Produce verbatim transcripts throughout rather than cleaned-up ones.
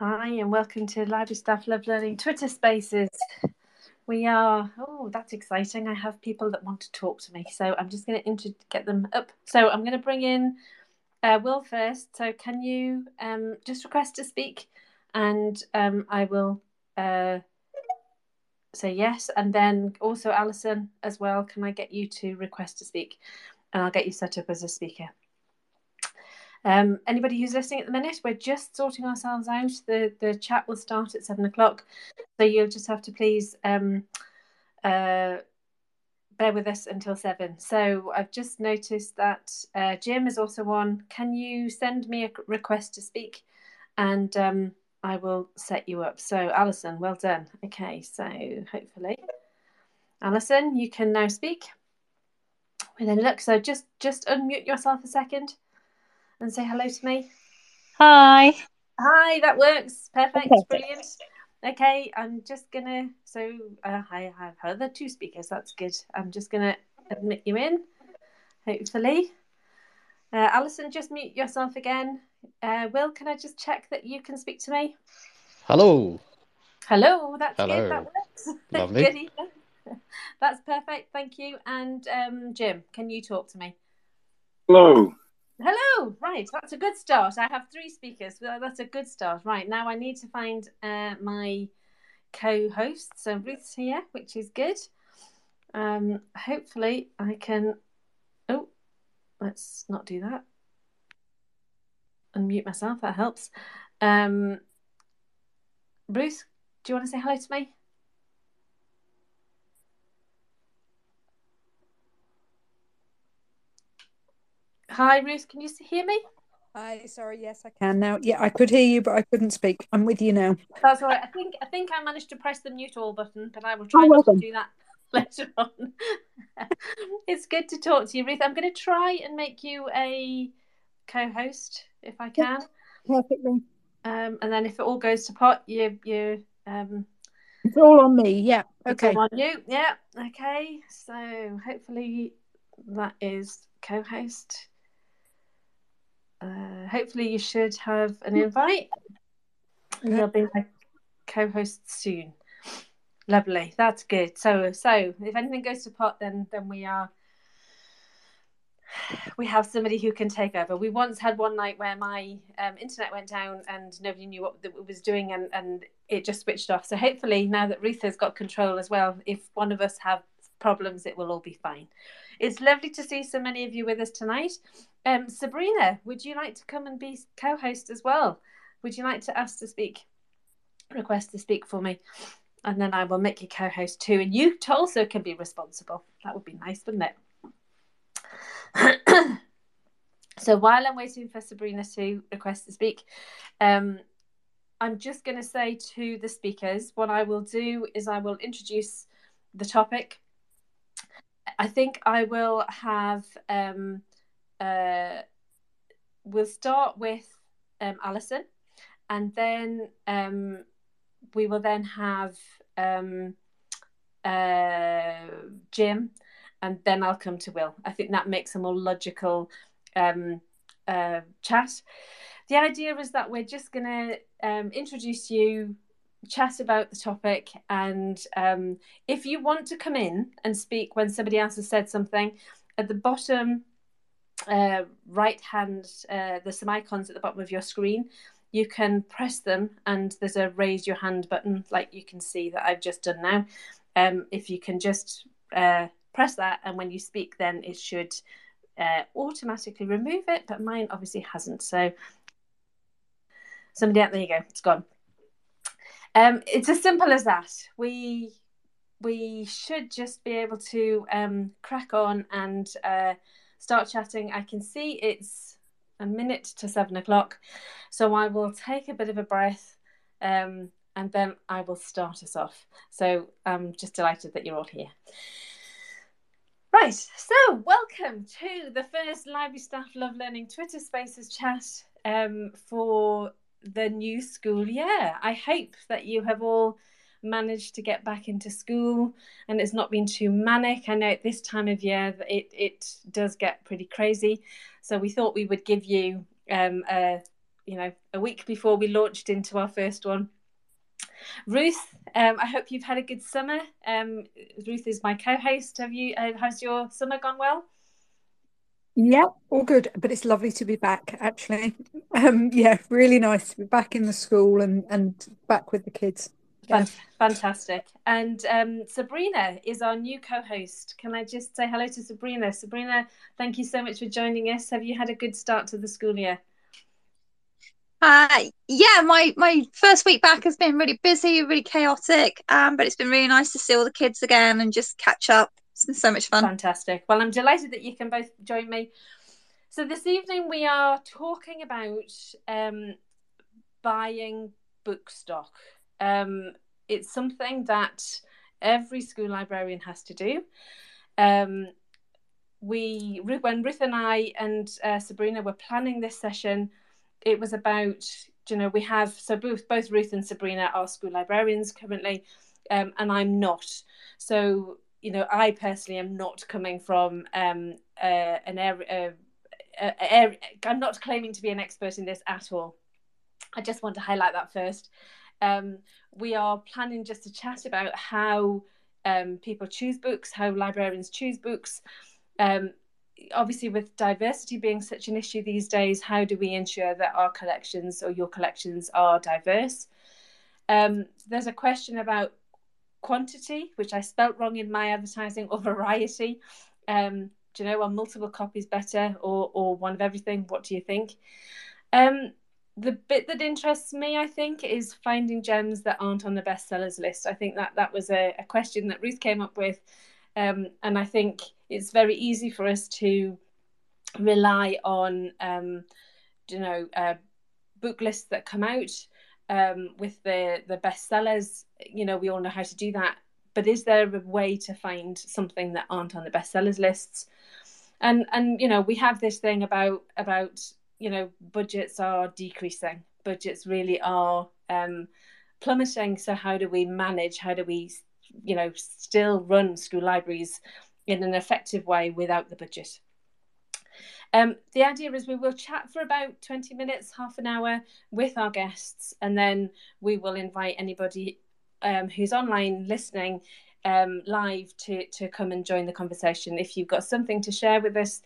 Hi, and welcome to Library Staff Love Learning Twitter Spaces. We are, oh, that's exciting. I have people that want to talk to me, so I'm just going to get them up. So I'm going to bring in uh, Will first. So can you um, just request to speak, and um, I will uh, say yes. And then also Alison as well. Can I get you to request to speak? And I'll get you set up as a speaker. Um, anybody who's listening at the minute, we're just sorting ourselves out. The the chat will start at seven o'clock, so you'll just have to please um, uh, bear with us until seven. So I've just noticed that uh, Jim is also on. Can you send me a request to speak, and um, I will set you up. So Alison, well done. Okay, so hopefully, Alison, you can now speak. And then look, so just just unmute yourself a second. And say hello to me. Hi. Hi, that works. Perfect. Okay. Brilliant. Okay, I'm just going to... So uh, I have other two speakers. That's good. I'm just going to admit you in, hopefully. Uh, Alison, just mute yourself again. Uh, Will, can I just check that you can speak to me? Hello. Hello. That's hello. Good. That works. Lovely. Good evening. That's perfect. Thank you. And um, Jim, can you talk to me? Hello. Hello, right, that's a good start. I have three speakers, so that's a good start. Right, now I need to find uh, my co-host. So Ruth's here, which is good. Um, hopefully I can... Oh, let's not do that. Unmute myself, that helps. Um, Ruth, do you want to say hello to me? Hi, Ruth, can you hear me? Hi, sorry, yes, I can now. Yeah, I could hear you, but I couldn't speak. I'm with you now. That's all right. I think I think I managed to press the mute all button, but I will try oh, not to do that later on. It's good to talk to you, Ruth. I'm going to try and make you a co-host, if I can. Perfectly. Um, and then if it all goes to pot, you... you um, it's all on me, yeah. Okay. It's all on you, yeah. Okay, so hopefully that is co-host. Uh, hopefully you should have an invite. You'll be my co-host soon. Lovely, that's good. So, so if anything goes to pot, then then we are we have somebody who can take over. We once had one night where my um, internet went down and nobody knew what it was doing, and and it just switched off. So hopefully now that Ruth has got control as well, if one of us have problems, it will all be fine. It's lovely to see so many of you with us tonight. Um, Sabrina, would you like to come and be co-host as well? Would you like to ask to speak, request to speak for me? And then I will make you co-host too. And you also can be responsible. That would be nice, wouldn't it? So while I'm waiting for Sabrina to request to speak, um, I'm just going to say to the speakers, what I will do is I will introduce the topic. I think I will have, um, uh, we'll start with um, Alison, and then um, we will then have um, uh, Jim, and then I'll come to Will. I think that makes a more logical um, uh, chat. The idea is that we're just going to um, introduce you, chat about the topic, and um, if you want to come in and speak when somebody else has said something, at the bottom uh, right hand, uh, there's some icons at the bottom of your screen. You can press them, and there's a raise your hand button, like you can see that I've just done now. Um, if you can just uh, press that, and when you speak, then it should uh, automatically remove it, but mine obviously hasn't. So somebody out there, you go, it's gone. Um, it's as simple as that. We we should just be able to um, crack on and uh, start chatting. I can see it's a minute to seven o'clock, so I will take a bit of a breath um, and then I will start us off. So I'm just delighted that you're all here. Right, so welcome to the first Library Staff Love Learning Twitter Spaces chat um, for the new school year. I hope that you have all managed to get back into school and it's not been too manic. I know at this time of year that it, it does get pretty crazy. So we thought we would give you um, a, you know, a week before we launched into our first one. Ruth, um, I hope you've had a good summer. Um, Ruth is my co-host. Have you? Uh, has your summer gone well? Yeah, all good. But it's lovely to be back, actually. Um, yeah, really nice to be back in the school and, and back with the kids. Yeah. Fantastic. And um, Sabrina is our new co-host. Can I just say hello to Sabrina? Sabrina, thank you so much for joining us. Have you had a good start to the school year? Uh, yeah, my, my first week back has been really busy, really chaotic, um, but it's been really nice to see all the kids again and just catch up. It's been so much fun. Fantastic. Well, I'm delighted that you can both join me. So this evening we are talking about um, buying book stock. Um, it's something that every school librarian has to do. Um, we, when Ruth and I and uh, Sabrina were planning this session, it was about, you know, we have, so both, both Ruth and Sabrina are school librarians currently, um, and I'm not. So, you know, I personally am not coming from um, uh, an area, uh, area, I'm not claiming to be an expert in this at all. I just want to highlight that first. Um, we are planning just to chat about how um, people choose books, how librarians choose books. Um, obviously, with diversity being such an issue these days, how do we ensure that our collections or your collections are diverse? Um, there's a question about quantity, which I spelt wrong in my advertising, or variety. Um, do you know, are multiple copies better or, or one of everything? What do you think? Um, The bit that interests me, I think, is finding gems that aren't on the bestsellers list. I think that that was a, a question that Ruth came up with. Um, and I think it's very easy for us to rely on, um, you know, uh, book lists that come out um, with the, the bestsellers. You know, we all know how to do that. But is there a way to find something that aren't on the bestsellers lists? And, and you know, we have this thing about about... you know, budgets are decreasing. Budgets really are um, plummeting. So how do we manage, how do we, you know, still run school libraries in an effective way without the budget? Um, the idea is we will chat for about twenty minutes, half an hour with our guests, and then we will invite anybody um, who's online listening um, live to, to come and join the conversation. If you've got something to share with us,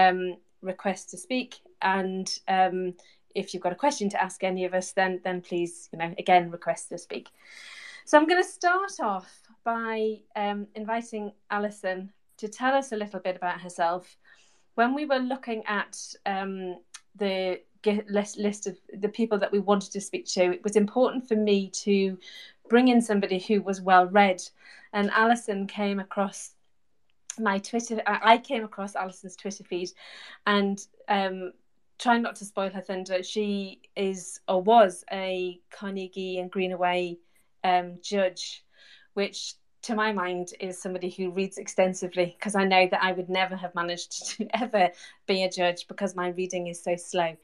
um, request to speak. And um, if you've got a question to ask any of us, then then please, you know, again, request to speak. So I'm going to start off by um, inviting Alison to tell us a little bit about herself. When we were looking at um, the list, list of the people that we wanted to speak to, it was important for me to bring in somebody who was well read. And Alison came across my Twitter. I came across Alison's Twitter feed, and um, trying not to spoil her thunder, she is or was a Carnegie and Greenaway um, judge, which to my mind is somebody who reads extensively, because I know that I would never have managed to ever be a judge because my reading is so slow.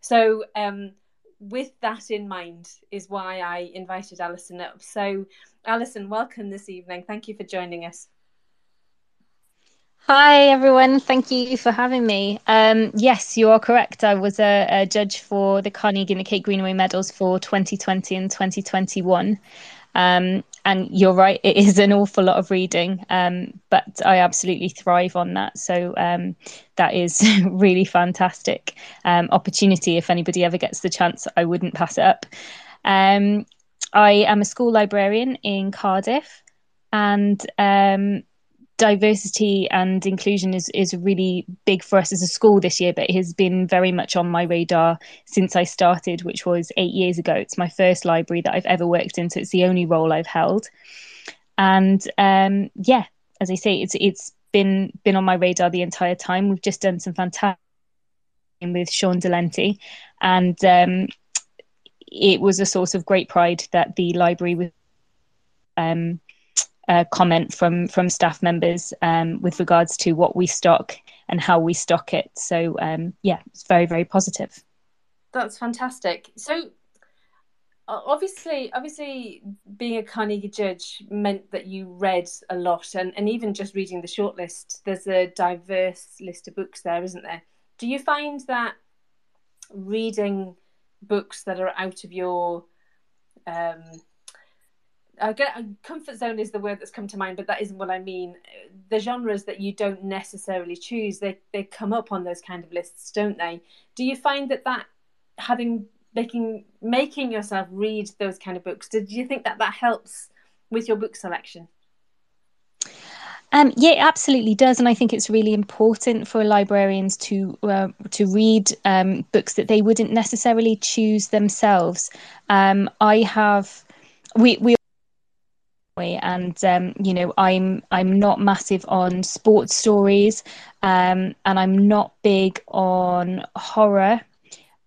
So um, with that in mind is why I invited Alison up. So Alison, welcome this evening. Thank you for joining us. Hi everyone, thank you for having me. Um, yes, you are correct. I was a, a judge for the Carnegie and the Kate Greenway medals for twenty twenty and twenty twenty-one. Um, and you're right, it is an awful lot of reading, um, but I absolutely thrive on that. So um, that is really fantastic um, opportunity. If anybody ever gets the chance, I wouldn't pass it up. Um, I am a school librarian in Cardiff, and um, diversity and inclusion is, is really big for us as a school this year, but it has been very much on my radar since I started, which was eight years ago. It's my first library that I've ever worked in, so it's the only role I've held. And um, yeah, as I say, it's it's been been on my radar the entire time. We've just done some fantastic with Sean Delenti, and um, it was a source of great pride that the library was um, Uh, comment from from staff members um, with regards to what we stock and how we stock it. So um, yeah, it's very, very positive. That's fantastic. So obviously, obviously, being a Carnegie judge meant that you read a lot, and, and even just reading the shortlist, there's a diverse list of books there, isn't there? Do you find that reading books that are out of your um I get, comfort zone is the word that's come to mind, but that isn't what I mean. The genres that you don't necessarily choose, they they come up on those kind of lists, don't they? Do you find that that having making making yourself read those kind of books, did you think that that helps with your book selection? Um, yeah, it absolutely does. And I think it's really important for librarians to uh, to read um, books that they wouldn't necessarily choose themselves. Um, I have... we we. And um, you know, I'm I'm not massive on sports stories, um, and I'm not big on horror.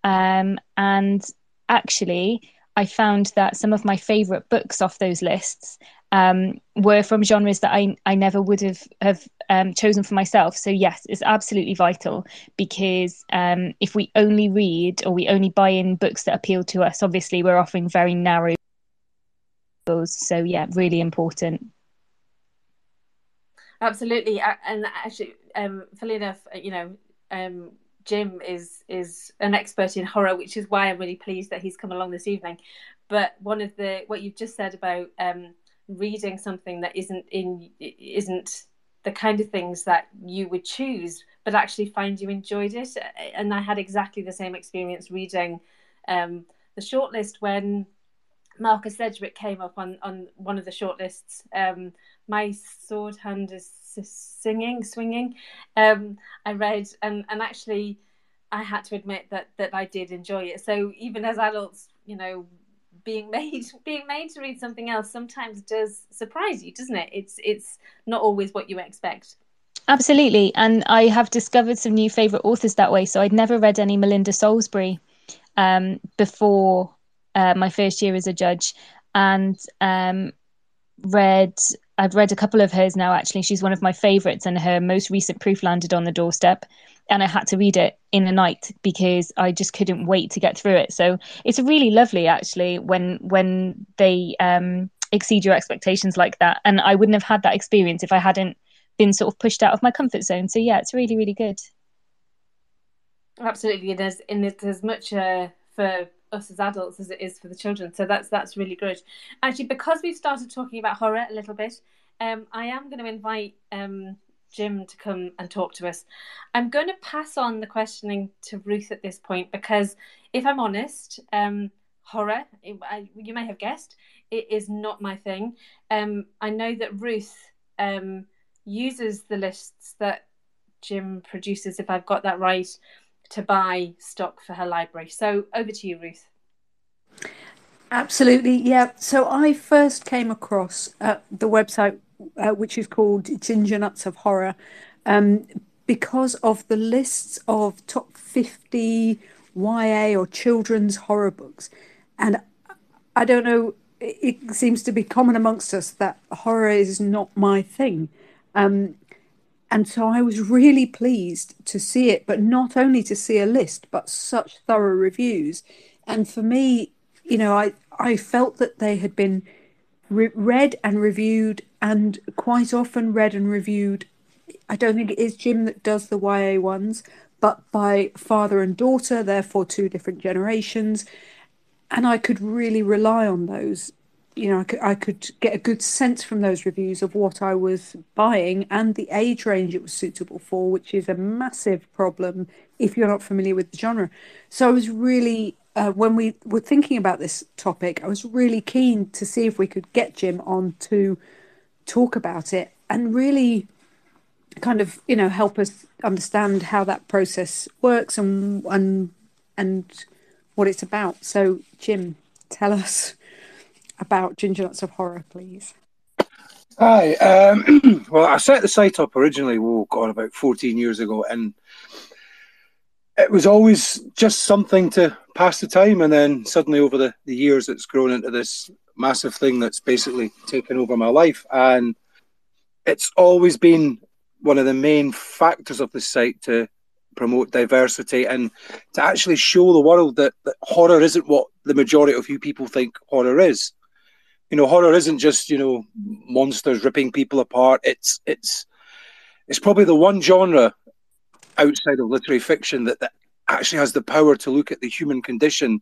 Um, and actually, I found that some of my favourite books off those lists um, were from genres that I I never would have have um, chosen for myself. So yes, it's absolutely vital, because um, if we only read or we only buy in books that appeal to us, obviously we're offering very narrow. So yeah, really important. Absolutely. And actually, um funnily enough, you know, um Jim is is an expert in horror, which is why I'm really pleased that he's come along this evening. But one of the what you've just said about um reading something that isn't in isn't the kind of things that you would choose, but actually find you enjoyed it. And I had exactly the same experience reading um the shortlist when Marcus Sedgwick came up on, on one of the shortlists. Um, My Sword Hand is singing, swinging. Um, I read, and, and actually, I had to admit that that I did enjoy it. So even as adults, you know, being made being made to read something else sometimes does surprise you, doesn't it? It's it's not always what you expect. Absolutely, and I have discovered some new favourite authors that way. So I'd never read any Melinda Salisbury um, before. Uh, my first year as a judge, and um, read I've read a couple of hers now, actually. She's one of my favourites, and her most recent Proof landed on the doorstep, and I had to read it in a night because I just couldn't wait to get through it. So it's really lovely, actually, when when they um, exceed your expectations like that, and I wouldn't have had that experience if I hadn't been sort of pushed out of my comfort zone. So yeah, it's really, really good. Absolutely, there's and it's as much uh, for us as adults as it is for the children, so that's that's really good, actually. Because we've started talking about horror a little bit, um I am going to invite um Jim to come and talk to us. I'm going to pass on the questioning to Ruth at this point, because if I'm honest, um horror, it, I, you may have guessed, it is not my thing. um I know that Ruth um uses the lists that Jim produces, if I've got that right, to buy stock for her library. So over to you, Ruth. Absolutely, yeah. So I first came across uh, the website, uh, which is called Ginger Nuts of Horror, um, because of the lists of top fifty Y A or children's horror books. And I don't know, it seems to be common amongst us that horror is not my thing. Um, And so I was really pleased to see it, but not only to see a list, but such thorough reviews. And for me, you know, I, I felt that they had been re- read and reviewed, and quite often read and reviewed. I don't think it is Jim that does the Y A ones, but by father and daughter, therefore two different generations. And I could really rely on those. You know, I could, I could get a good sense from those reviews of what I was buying and the age range it was suitable for, which is a massive problem if you're not familiar with the genre. So I was really, uh, when we were thinking about this topic, I was really keen to see if we could get Jim on to talk about it and really kind of, you know, help us understand how that process works and and, and what it's about. So, Jim, tell us about Ginger Nuts of Horror, please. Hi. Um, well, I set the site up originally, oh God, about fourteen years ago, and it was always just something to pass the time. And then suddenly over the, the years, it's grown into this massive thing that's basically taken over my life. And it's always been one of the main factors of the site to promote diversity and to actually show the world that, that horror isn't what the majority of you people think horror is. You know, horror isn't just, you know, monsters ripping people apart. It's it's it's probably the one genre outside of literary fiction that, that actually has the power to look at the human condition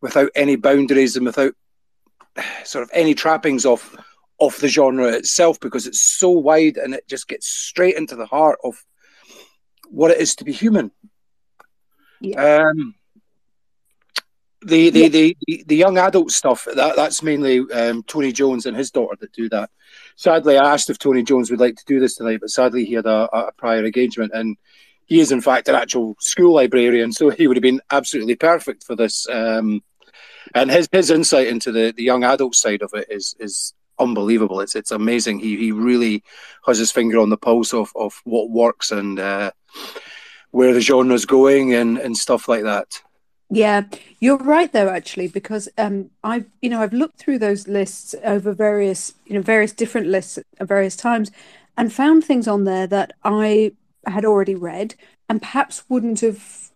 without any boundaries and without sort of any trappings of of the genre itself, because it's so wide and it just gets straight into the heart of what it is to be human. Yeah. Um, the the, yeah. the the the young adult stuff, that, that's mainly um, Tony Jones and his daughter that do that. Sadly, I asked if Tony Jones would like to do this tonight, but sadly he had a, a prior engagement, and he is in fact an actual school librarian, so he would have been absolutely perfect for this. Um, and his his insight into the, the young adult side of it is is unbelievable. It's it's amazing. He he really has his finger on the pulse of of what works and uh, where the genre's going and and stuff like that. Yeah, you're right though, actually, because um, I've you know I've looked through those lists over various you know various different lists at various times, and found things on there that I had already read and perhaps wouldn't have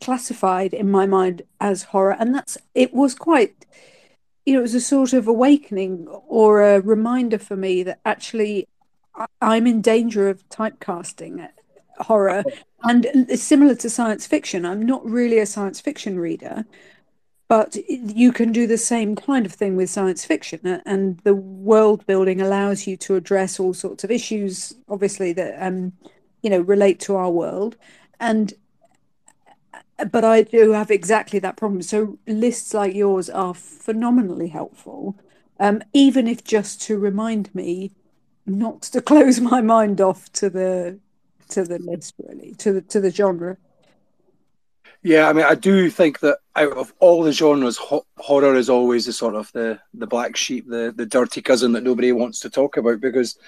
classified in my mind as horror. And that's it was quite you know it was a sort of awakening or a reminder for me that actually I'm in danger of typecasting horror. And similar to science fiction, I'm not really a science fiction reader, but you can do the same kind of thing with science fiction, and the world building allows you to address all sorts of issues, obviously, that um you know relate to our world. And but I do have exactly that problem, so lists like yours are phenomenally helpful, um even if just to remind me not to close my mind off to the to the list, really, to the to the genre. Yeah, I mean, I do think that out of all the genres, ho horror is always the sort of the the black sheep, the the dirty cousin that nobody wants to talk about, because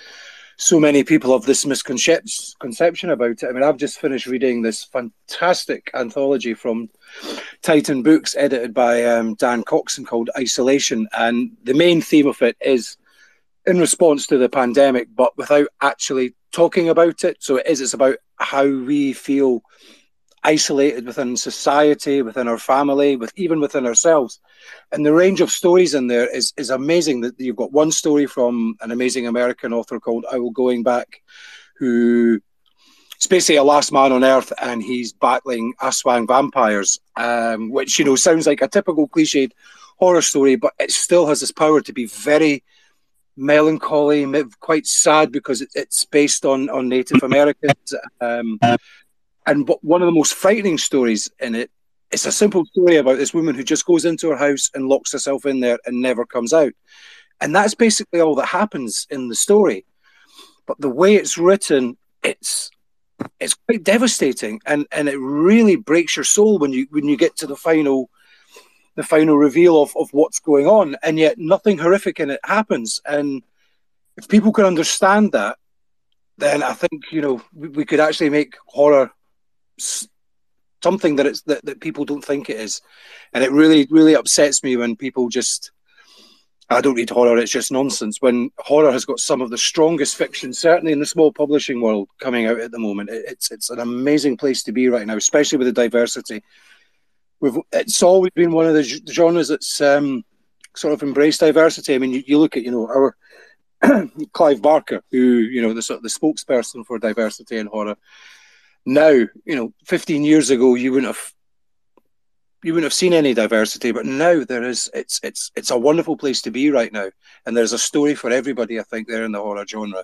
so many people have this misconception about it. I mean, I've just finished reading this fantastic anthology from Titan Books, edited by um, Dan Coxon, called Isolation, and the main theme of it is in response to the pandemic, but without actually talking about it. So it is, it's about how we feel isolated within society, within our family, with even within ourselves. And the range of stories in there is is amazing. That you've got one story from an amazing American author called Owl Going Back, who is basically a last man on earth, and he's battling Aswang vampires, um, which, you know, sounds like a typical cliched horror story, but it still has this power to be very melancholy, quite sad, because it's based on on Native Americans. Um, and one of the most frightening stories in it, it's a simple story about this woman who just goes into her house and locks herself in there and never comes out. And that's basically all that happens in the story. But the way it's written, it's it's quite devastating, and and it really breaks your soul when you when you get to the final the final reveal of, of what's going on, and yet nothing horrific in it happens. And if people can understand that, then I think, you know, we, we could actually make horror something that it's that, that people don't think it is. And it really, really upsets me when people just, I don't read horror, it's just nonsense, when horror has got some of the strongest fiction, certainly in the small publishing world, coming out at the moment. It, it's, it's an amazing place to be right now, especially with the diversity. We've, it's always been one of the genres that's um, sort of embraced diversity. I mean, you, you look at, you know, our Clive Barker, who, you know, the sort of the spokesperson for diversity in horror. Now, you know, fifteen years ago, you wouldn't have you wouldn't have seen any diversity, but now there is. It's it's it's a wonderful place to be right now, and there's a story for everybody, I think, there in the horror genre.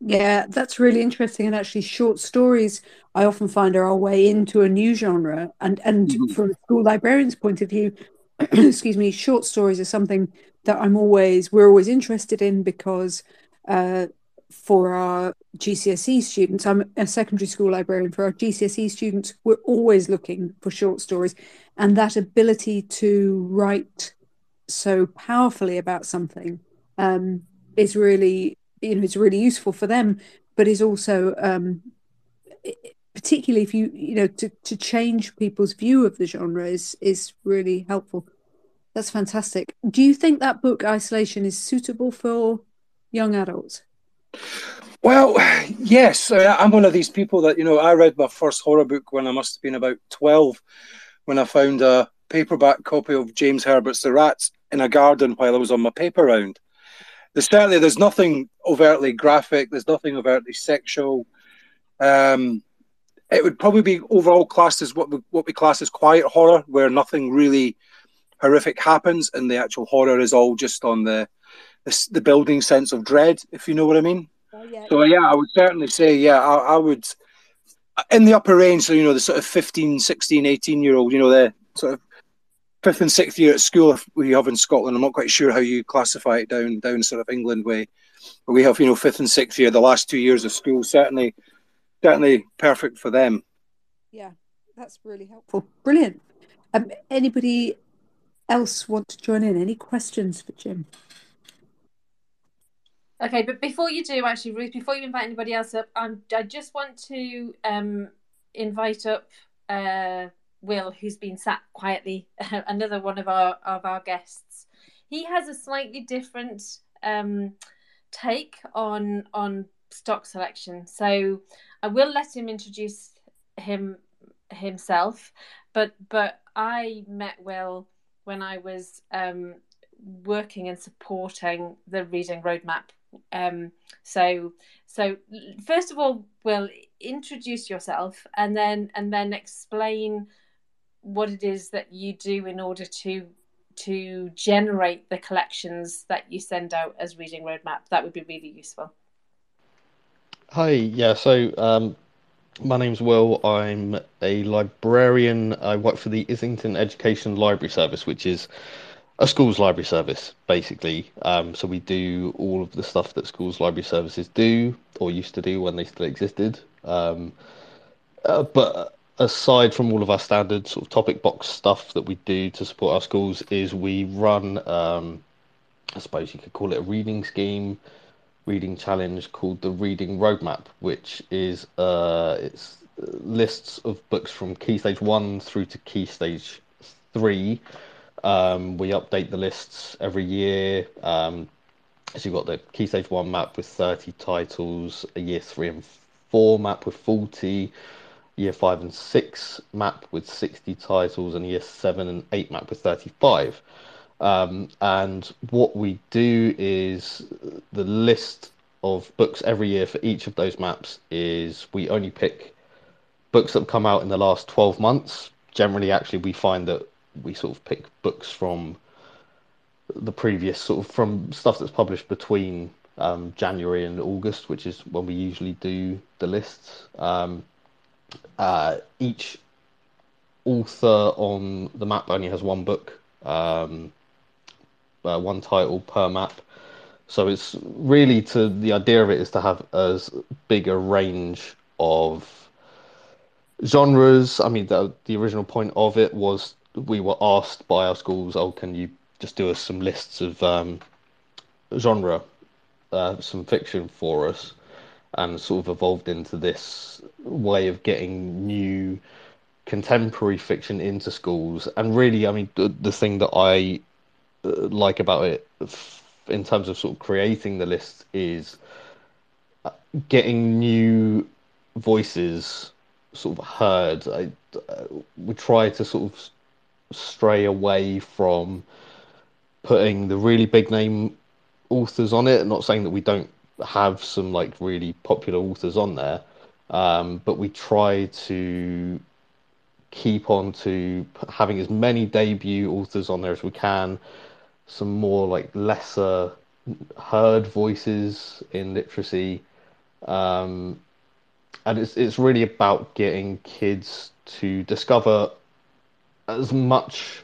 Yeah, that's really interesting. And actually, short stories, I often find, are our way into a new genre. And and mm-hmm. from a school librarian's point of view, excuse me, short stories are something that I'm always we're always interested in, because uh, for our G C S E students, I'm a secondary school librarian. For our G C S E students, we're always looking for short stories, and that ability to write so powerfully about something um, is really. You know, it's really useful for them, but is also um, particularly if you you know to to change people's view of the genre is is really helpful. That's fantastic. Do you think that book Isolation is suitable for young adults? Well, yes. I'm one of these people that, you know, I read my first horror book when I must have been about twelve, when I found a paperback copy of James Herbert's The Rats in a garden while I was on my paper round. There's certainly, there's nothing overtly graphic. There's nothing overtly sexual. Um, it would probably be overall classed as what we, what we class as quiet horror, where nothing really horrific happens, and the actual horror is all just on the the, the building sense of dread, if you know what I mean. Oh, yeah, so yeah. yeah, I would certainly say, yeah, I, I would, in the upper range, so, you know, the sort of fifteen, sixteen, eighteen year old, you know, the sort of fifth and sixth year at school, if we have in Scotland. I'm not quite sure how you classify it down, down sort of England way, but we have, you know, fifth and sixth year, the last two years of school, certainly, certainly perfect for them. Yeah, that's really helpful. Brilliant. Um, anybody else want to join in? Any questions for Jim? Okay, but before you do, actually, Ruth, before you invite anybody else up, I'm, I just want to um, invite up uh, Will, who's been sat quietly, another one of our of our guests. He has a slightly different um, take on on stock selection, so I will let him introduce him himself. But but I met Will when I was um, working and supporting the Reading Roadmap. Um, so, so first of all, Will, introduce yourself, and then and then explain what it is that you do in order to to generate the collections that you send out as Reading Roadmap. That would be really useful. Hi, yeah. So um, my name's Will. I'm a librarian. I work for the Islington Education Library Service, which is a school's library service, basically. Um, so we do all of the stuff that schools' library services do, or used to do when they still existed. Um, uh, but aside from all of our standard sort of topic box stuff that we do to support our schools, is we run, um, I suppose you could call it a reading scheme, reading challenge called the Reading Roadmap, which is uh, it's lists of books from Key Stage one through to Key Stage three. Um, we update the lists every year. Um, so you've got the Key Stage one map with thirty titles, a Year three and four map with forty, Year five and six map with sixty titles, and Year seven and eight map with thirty-five. Um, and what we do is the list of books every year for each of those maps is we only pick books that have come out in the last twelve months. Generally, actually, we find that we sort of pick books from the previous sort of from stuff that's published between um, January and August, which is when we usually do the lists. Um, uh, each author on the map only has one book, um, uh, one title per map. So it's really to the idea of it is to have as big a range of genres. I mean, the, the original point of it was, we were asked by our schools, oh, can you just do us some lists of um, genre, uh, some fiction for us, and sort of evolved into this way of getting new contemporary fiction into schools. And really, I mean, the, the thing that I like about it in terms of sort of creating the list is getting new voices sort of heard. I, I, we try to sort of stray away from putting the really big name authors on it. I'm not saying that we don't have some like really popular authors on there, um, but we try to keep on to having as many debut authors on there as we can, some more like lesser heard voices in literacy, um, and it's it's really about getting kids to discover as much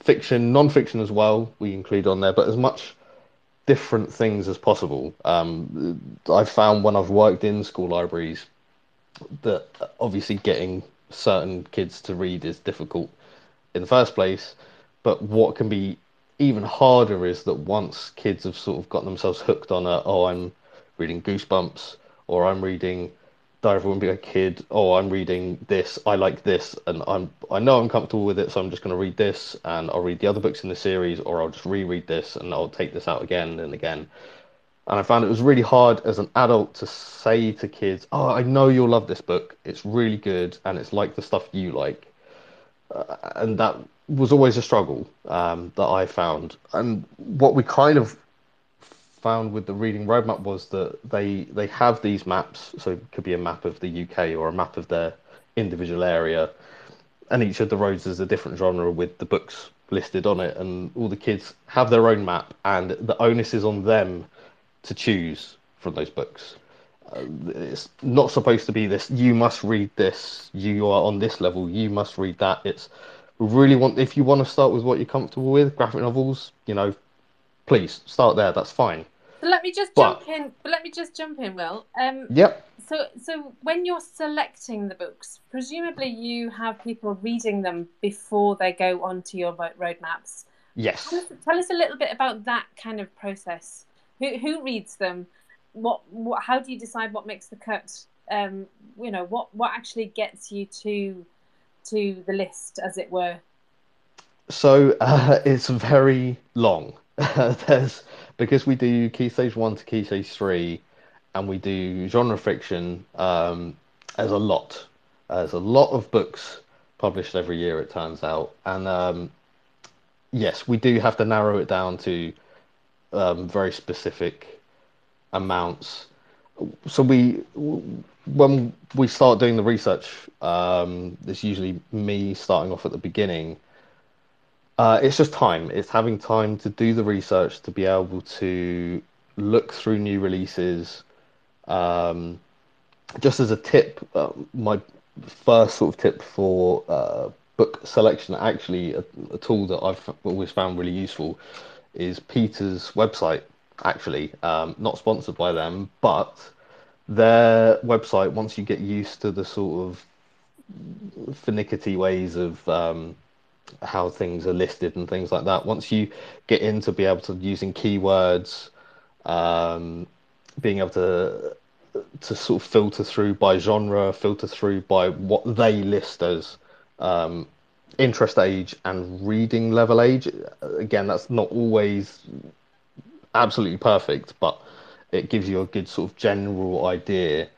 fiction, non-fiction as well, we include on there, but as much different things as possible. Um, I've found when I've worked in school libraries that obviously getting certain kids to read is difficult in the first place, but what can be even harder is that once kids have sort of got themselves hooked on a, oh, I'm reading Goosebumps, or I'm reading Diary of a Wimpy Kid, oh, I'm reading this, I like this, and I'm I know I'm comfortable with it, so I'm just going to read this, and I'll read the other books in the series, or I'll just reread this, and I'll take this out again and again. And I found it was really hard as an adult to say to kids, oh, I know you'll love this book, it's really good, and it's like the stuff you like. Uh, and that was always a struggle um, that I found. And what we kind of found with the Reading Roadmap was that they they have these maps, so it could be a map of the U K or a map of their individual area, and each of the roads is a different genre with the books listed on it, and all the kids have their own map, and the onus is on them to choose from those books. Uh, it's not supposed to be this, you must read this, you are on this level, you must read that. It's really want, if you want to start with what you're comfortable with, graphic novels, you know, please start there, that's fine. So let me just but, jump in, but let me just jump in, Will. Um, yep. So, so when you're selecting the books, presumably you have people reading them before they go onto your roadmaps. Yes. Tell us, tell us a little bit about that kind of process. Who who reads them? What what? How do you decide what makes the cut? Um, you know, what what actually gets you to to the list, as it were? So uh, it's very long. There's because we do Key Stage one to Key Stage three, and we do genre fiction, um, as a lot. Uh, there's a lot of books published every year, it turns out. And um, yes, we do have to narrow it down to um, very specific amounts. So we, when we start doing the research, um, it's usually me starting off at the beginning. Uh, it's just time. It's having time to do the research, to be able to look through new releases. Um, just as a tip, uh, my first sort of tip for uh, book selection, actually a, a tool that I've always found really useful, is Peter's website, actually. Um, not sponsored by them, but their website, once you get used to the sort of finicky ways of... Um, how things are listed and things like that, once you get into be able to using keywords, um being able to to sort of filter through by genre, filter through by what they list as um interest age and reading level age. Again, that's not always absolutely perfect, but it gives you a good sort of general idea,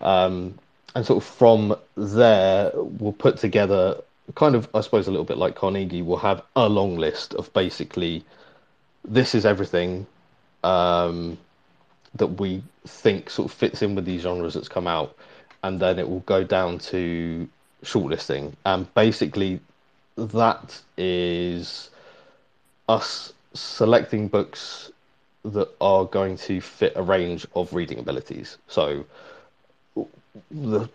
um and sort of from there we'll put together kind of, I suppose, a little bit like Carnegie, will have a long list of basically, this is everything um, that we think sort of fits in with these genres that's come out, and then it will go down to shortlisting. And basically, that is us selecting books that are going to fit a range of reading abilities. So The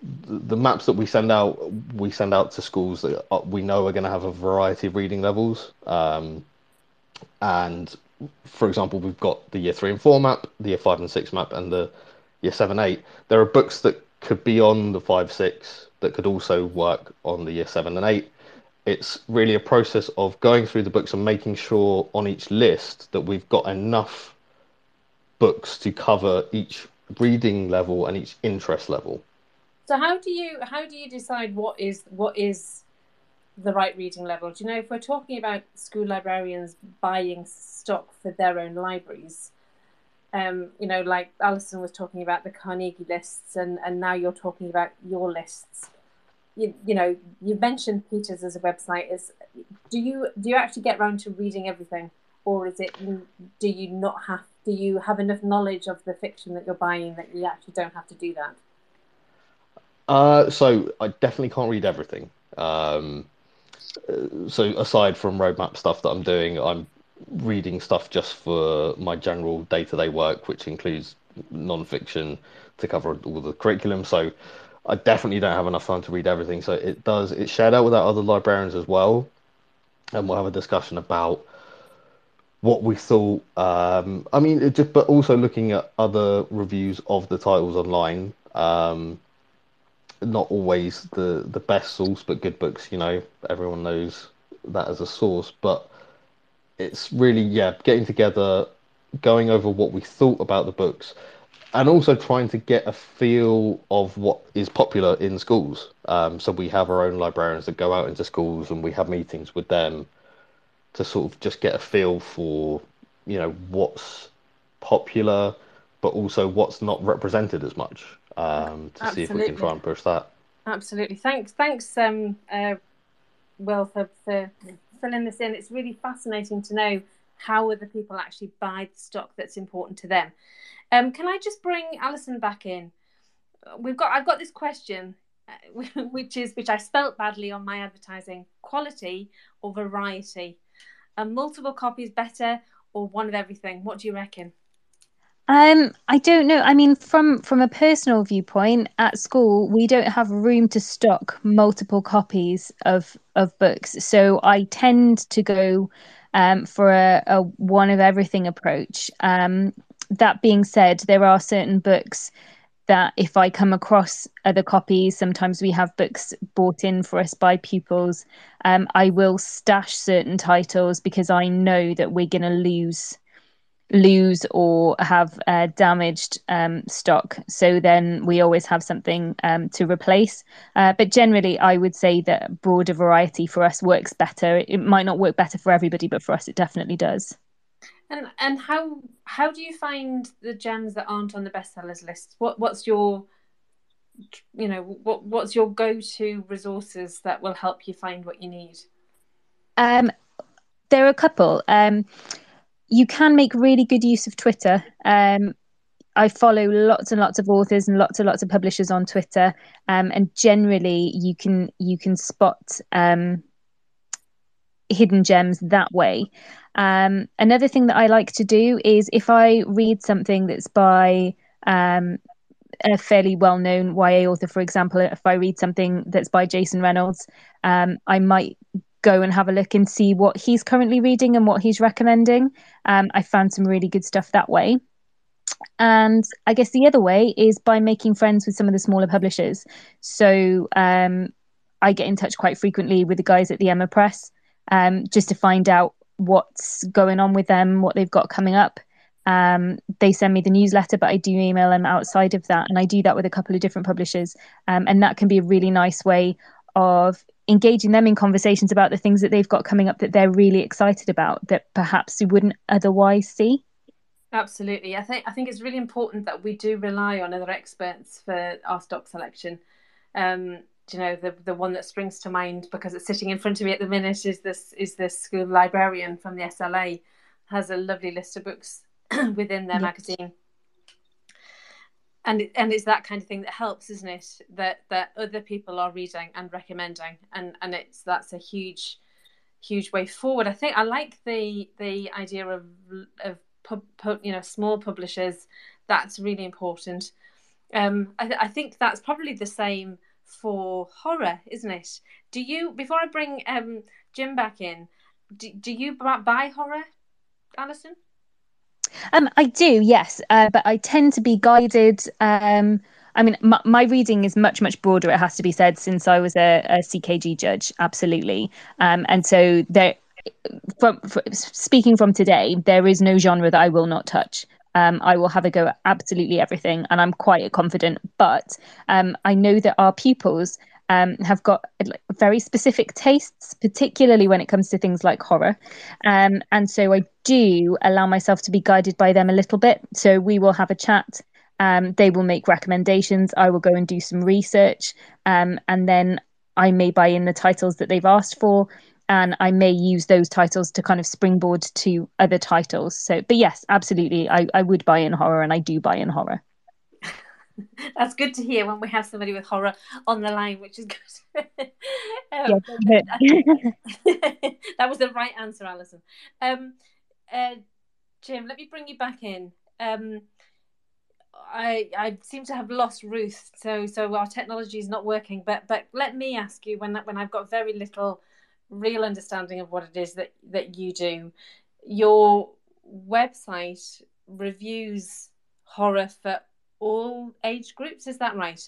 the maps that we send out, we send out to schools that we know are going to have a variety of reading levels. Um, and for example, we've got the year three and four map, the year five and six map, and the year seven, eight. There are books that could be on the five, six that could also work on the year seven and eight. It's really a process of going through the books and making sure on each list that we've got enough books to cover each reading level and each interest level. So how do you how do you decide what is what is the right reading level? Do you know, if we're talking about school librarians buying stock for their own libraries, um, you know, like Alison was talking about the Carnegie lists, and, and now you're talking about your lists. You you know, you mentioned Peter's as a website. Is do you do you actually get around to reading everything, or is it do you not have do you have enough knowledge of the fiction that you're buying that you actually don't have to do that? Uh, so I definitely can't read everything. Um, so aside from roadmap stuff that I'm doing, I'm reading stuff just for my general day-to-day work, which includes non-fiction to cover all the curriculum. So I definitely don't have enough time to read everything. So it does, it's shared out with our other librarians as well. And we'll have a discussion about what we thought. Um, I mean, it just, but also looking at other reviews of the titles online, um, not always the the best source, but good books, you know, everyone knows that as a source. But it's really, yeah, getting together, going over what we thought about the books, and also trying to get a feel of what is popular in schools. Um, so we have our own librarians that go out into schools, and we have meetings with them to sort of just get a feel for, you know, what's popular, but also what's not represented as much. Um, to Absolutely. See if we can try and push that. Absolutely. Thanks, thanks, um, uh, Will, for, for filling this in. It's really fascinating to know how other people actually buy the stock that's important to them. Um, can I just bring Alison back in? We've got. I've got this question. which is which I spelt badly on my advertising, quality or variety? Are multiple copies better or one of everything? What do you reckon? Um, I don't know. I mean, from, from a personal viewpoint, at school, we don't have room to stock multiple copies of of books. So I tend to go um, for a, a one of everything approach. Um, that being said, there are certain books that if I come across other copies, sometimes we have books bought in for us by pupils, um, I will stash certain titles because I know that we're going to lose lose or have uh, damaged um, stock. So then we always have something um, to replace. Uh, but generally, I would say that broader variety for us works better. It might not work better for everybody, but for us, it definitely does. And and how how do you find the gems that aren't on the bestsellers list? What what's your you know what what's your go-to resources that will help you find what you need? Um, there are a couple. Um, you can make really good use of Twitter. Um, I follow lots and lots of authors and lots and lots of publishers on Twitter, um, and generally you can you can spot um, hidden gems that way. Um, another thing that I like to do is if I read something that's by um, a fairly well-known Y A author, for example, if I read something that's by Jason Reynolds, um, I might go and have a look and see what he's currently reading and what he's recommending. Um, I found some really good stuff that way. And I guess the other way is by making friends with some of the smaller publishers. So um, I get in touch quite frequently with the guys at the Emma Press um, just to find out what's going on with them, what they've got coming up. Um, they send me the newsletter, but I do email them outside of that. And I do that with a couple of different publishers. Um, and that can be a really nice way of engaging them in conversations about the things that they've got coming up that they're really excited about that perhaps we wouldn't otherwise see. Absolutely. I think I think it's really important that we do rely on other experts for our stock selection. Um, you know, the the one that springs to mind because it's sitting in front of me at the minute is this is this school librarian from the S L A. Has a lovely list of books within their yes. magazine. And and it's that kind of thing that helps, isn't it? That that other people are reading and recommending, and, and it's that's a huge, huge way forward. I think I like the the idea of of pub, pub, you know small publishers. That's really important. Um, I, th- I think that's probably the same for horror, isn't it? Do you before I bring um, Jim back in? Do do you buy horror, Alison? Um, I do, yes, uh, but I tend to be guided. Um, I mean, my, my reading is much, much broader, it has to be said, since I was a, a C K G judge, absolutely. Um, and so, there, from, from, speaking from today, there is no genre that I will not touch. Um, I will have a go at absolutely everything, and I'm quite confident. But um, I know that our pupils um, have got very specific tastes, particularly when it comes to things like horror. Um, and so I do allow myself to be guided by them a little bit. So we will have a chat. Um, they will make recommendations. I will go and do some research. Um, and then I may buy in the titles that they've asked for. And I may use those titles to kind of springboard to other titles. So, but yes, absolutely. I, I would buy in horror, and I do buy in horror. That's good to hear when we have somebody with horror on the line, which is good. um, yeah, that, that was the right answer, Alison. Um, uh, Jim, let me bring you back in. Um, I I seem to have lost Ruth, so so our technology is not working. But but let me ask you when when I've got very little real understanding of what it is that that you do. Your website reviews horror for all age groups, is that right?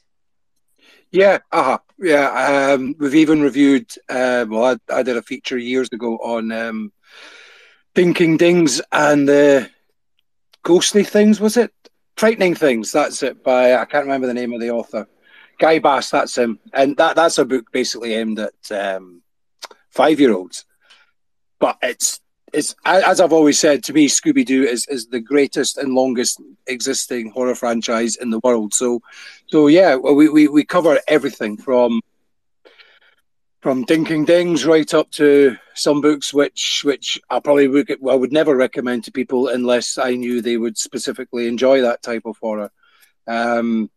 Yeah, uh-huh. yeah. Um, we've even reviewed. Uh, well, I, I did a feature years ago on um, Thinking Dings and the uh, Ghostly Things. Was it Frightening Things? That's it. By I can't remember the name of the author. Guy Bass. That's him. And that that's a book basically aimed at Um, five-year-olds, but it's it's as I've always said, to me Scooby-Doo is is the greatest and longest existing horror franchise in the world, so so yeah we we, we cover everything from from Dinking Dings right up to some books which which I probably would get, well, I would never recommend to people unless I knew they would specifically enjoy that type of horror. um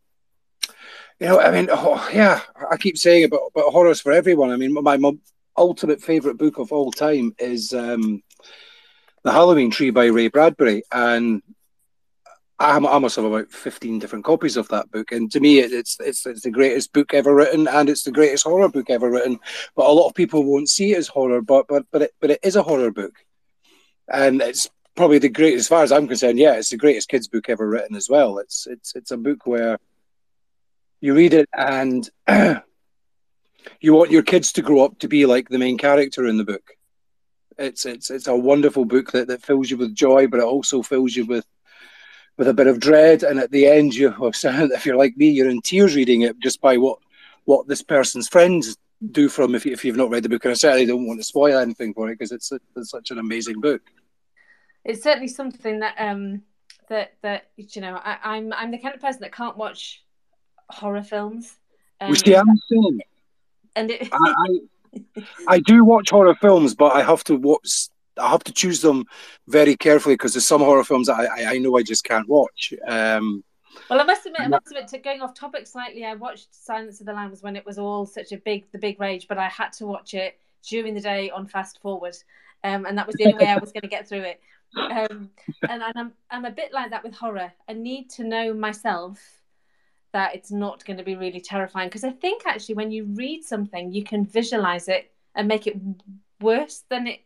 You know, I mean, oh, yeah, I keep saying about, about horrors for everyone. I mean, my, my ultimate favourite book of all time is um, The Halloween Tree by Ray Bradbury. And I, I must have about fifteen different copies of that book. And to me, it, it's, it's it's the greatest book ever written, and it's the greatest horror book ever written. But a lot of people won't see it as horror, but but but it, but it is a horror book. And it's probably the greatest, as far as I'm concerned, yeah, it's the greatest kids book ever written as well. It's, it's, it's a book where you read it and you want your kids to grow up to be like the main character in the book. It's it's it's a wonderful book that, that fills you with joy, but it also fills you with with a bit of dread. And at the end, you if you're like me, you're in tears reading it just by what what this person's friends do from if, you, if you've not read the book. And I certainly don't want to spoil anything for it because it's, it's such an amazing book. It's certainly something that um that that you know I, I'm I'm the kind of person that can't watch horror films. Um, Which I'm still. And it... I, I, I do watch horror films, but I have to watch. I have to choose them very carefully because there's some horror films that I, I know I just can't watch. Um, well, I must admit, I must admit, to going off topic slightly, I watched Silence of the Lambs when it was all such a big, the big rage, but I had to watch it during the day on fast forward, um, and that was the only way I was going to get through it. Um, and, and I'm, I'm a bit like that with horror. I need to know myself that it's not going to be really terrifying, because I think actually when you read something you can visualize it and make it worse than it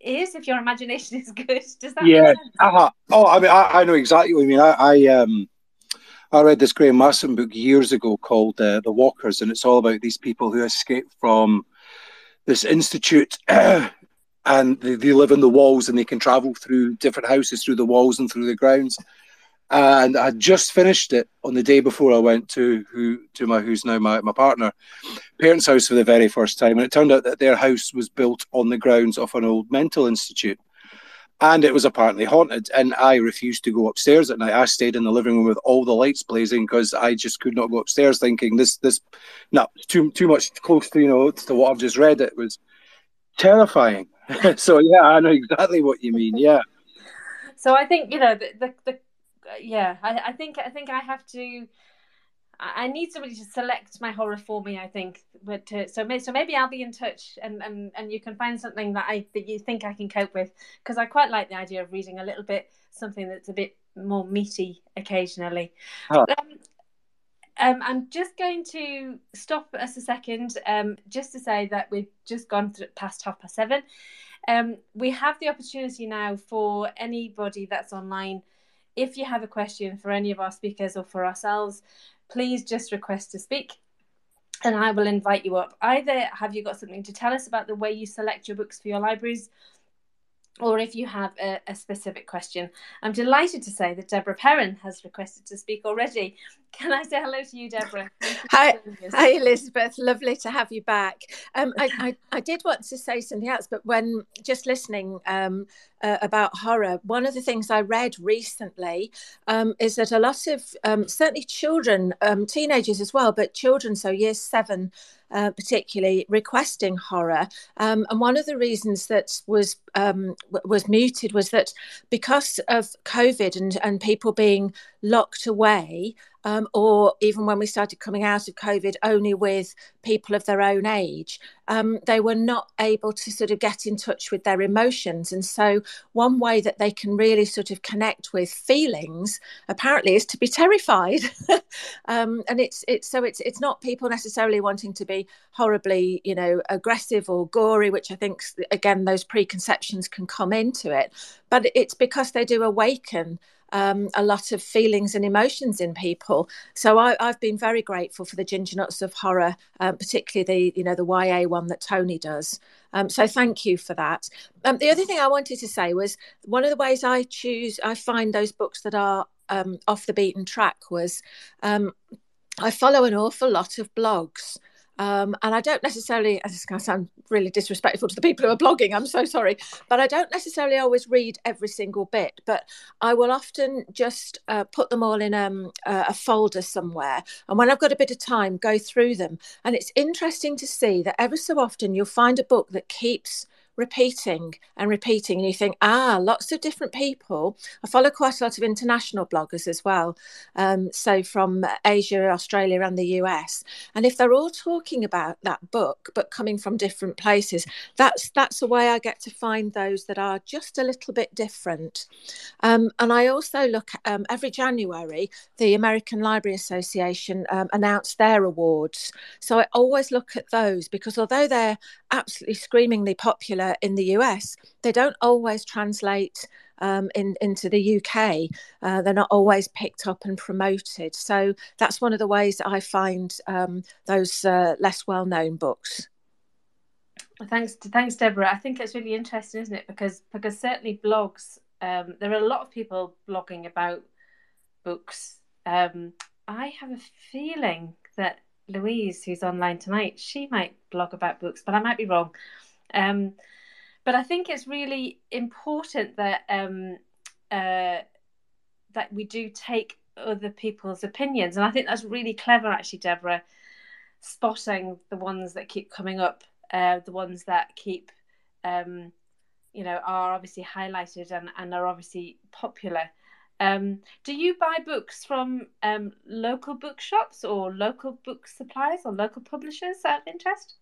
is if your imagination is good. Does that yeah. make sense? Uh-huh. Oh, I mean, I, I know exactly what you mean. I, I um, I read this Graham Masson book years ago called uh, The Walkers, and it's all about these people who escape from this institute. And they, they live in the walls, and they can travel through different houses, through the walls and through the grounds. And I just finished it on the day before I went to who to my who's now my, my partner parents' house for the very first time. And it turned out that their house was built on the grounds of an old mental institute, and it was apparently haunted. And I refused to go upstairs at night. I stayed in the living room with all the lights blazing because I just could not go upstairs, thinking this this no too too much close to you know to what I've just read. It was terrifying. So yeah, I know exactly what you mean. Yeah. So I think you know the the. the yeah I, I think I think I have to I need somebody to select my horror for me, I think, but to, so maybe so maybe I'll be in touch and, and and you can find something that I that you think I can cope with, because I quite like the idea of reading a little bit something that's a bit more meaty occasionally. Oh. um, um, I'm just going to stop us a second um, just to say that we've just gone through past half past seven. Um, we have the opportunity now for anybody that's online. If you have a question for any of our speakers or for ourselves, please just request to speak and I will invite you up. Either have you got something to tell us about the way you select your books for your libraries, or if you have a, a specific question. I'm delighted to say that Deborah Perrin has requested to speak already. Can I say hello to you, Deborah? Hi, hi, Elizabeth. Lovely to have you back. Um, I, I, I did want to say something else, but when just listening um, uh, about horror, one of the things I read recently um, is that a lot of, um, certainly children, um, teenagers as well, but children, so year seven, Uh, particularly requesting horror, um, and one of the reasons that was um, w- was muted was that because of COVID and, and people being locked away, um, or even when we started coming out of COVID only with people of their own age, um, they were not able to sort of get in touch with their emotions. And so one way that they can really sort of connect with feelings apparently is to be terrified. um, and it's it's so it's it's not people necessarily wanting to be horribly, you know, aggressive or gory, which I think, again, those preconceptions can come into it. But it's because they do awaken Um, a lot of feelings and emotions in people. So I, I've been very grateful for the Ginger Nuts of Horror, um, particularly the, you know, the Y A one that Tony does. Um, so thank you for that. Um, the other thing I wanted to say was one of the ways I choose, I find those books that are um, off the beaten track was um, I follow an awful lot of blogs. Um, and I don't necessarily, I just sound really disrespectful to the people who are blogging, I'm so sorry, but I don't necessarily always read every single bit, but I will often just uh, put them all in um, uh, a folder somewhere. And when I've got a bit of time, go through them. And it's interesting to see that ever so often you'll find a book that keeps repeating and repeating, and you think, ah, lots of different people. I follow quite a lot of international bloggers as well, um, so from Asia, Australia and the U S, and if they're all talking about that book but coming from different places, that's that's a way I get to find those that are just a little bit different. Um, and I also look at, um, every January, the American Library Association um, announced their awards, so I always look at those, because although they're absolutely screamingly popular in the U S, they don't always translate um, in, into the U K. Uh, they're not always picked up and promoted. So that's one of the ways I find um, those uh, less well-known books. Thanks, thanks, Deborah. I think it's really interesting, isn't it? Because because certainly blogs, um, there are a lot of people blogging about books. Um, I have a feeling that Louise, who's online tonight, she might blog about books, but I might be wrong. Um, but I think it's really important that um, uh, that we do take other people's opinions, and I think that's really clever, actually, Deborah, spotting the ones that keep coming up, uh, the ones that keep, um, you know, are obviously highlighted and, and are obviously popular. Um, do you buy books from um, local bookshops or local book suppliers or local publishers out of interest?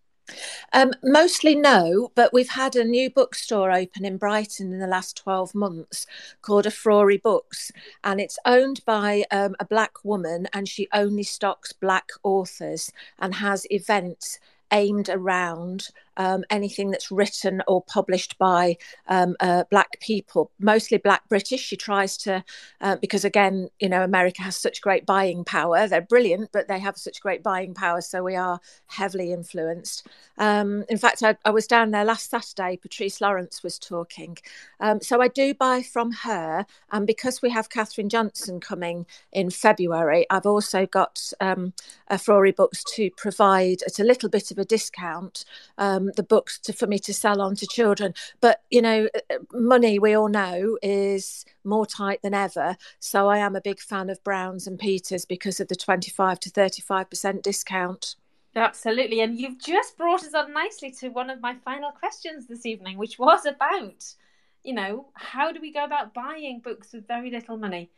Um, mostly no, but we've had a new bookstore open in Brighton in the last twelve months called Afrory Books, and it's owned by um, a black woman, and she only stocks black authors and has events aimed around um, anything that's written or published by um, uh, black people, mostly black British. She tries to, uh, because again, you know, America has such great buying power. They're brilliant, but they have such great buying power. So we are heavily influenced. Um, in fact, I, I was down there last Saturday, Patrice Lawrence was talking. Um, so I do buy from her. And because we have Katherine Johnson coming in February, I've also got um, Afrory Books to provide at a little bit of a discount um the books to, for me to sell on to children. But you know, money, we all know, is more tight than ever, so I am a big fan of Browns and Peter's because of the twenty-five to thirty-five percent discount. Absolutely. And you've just brought us on nicely to one of my final questions this evening, which was about, you know, how do we go about buying books with very little money?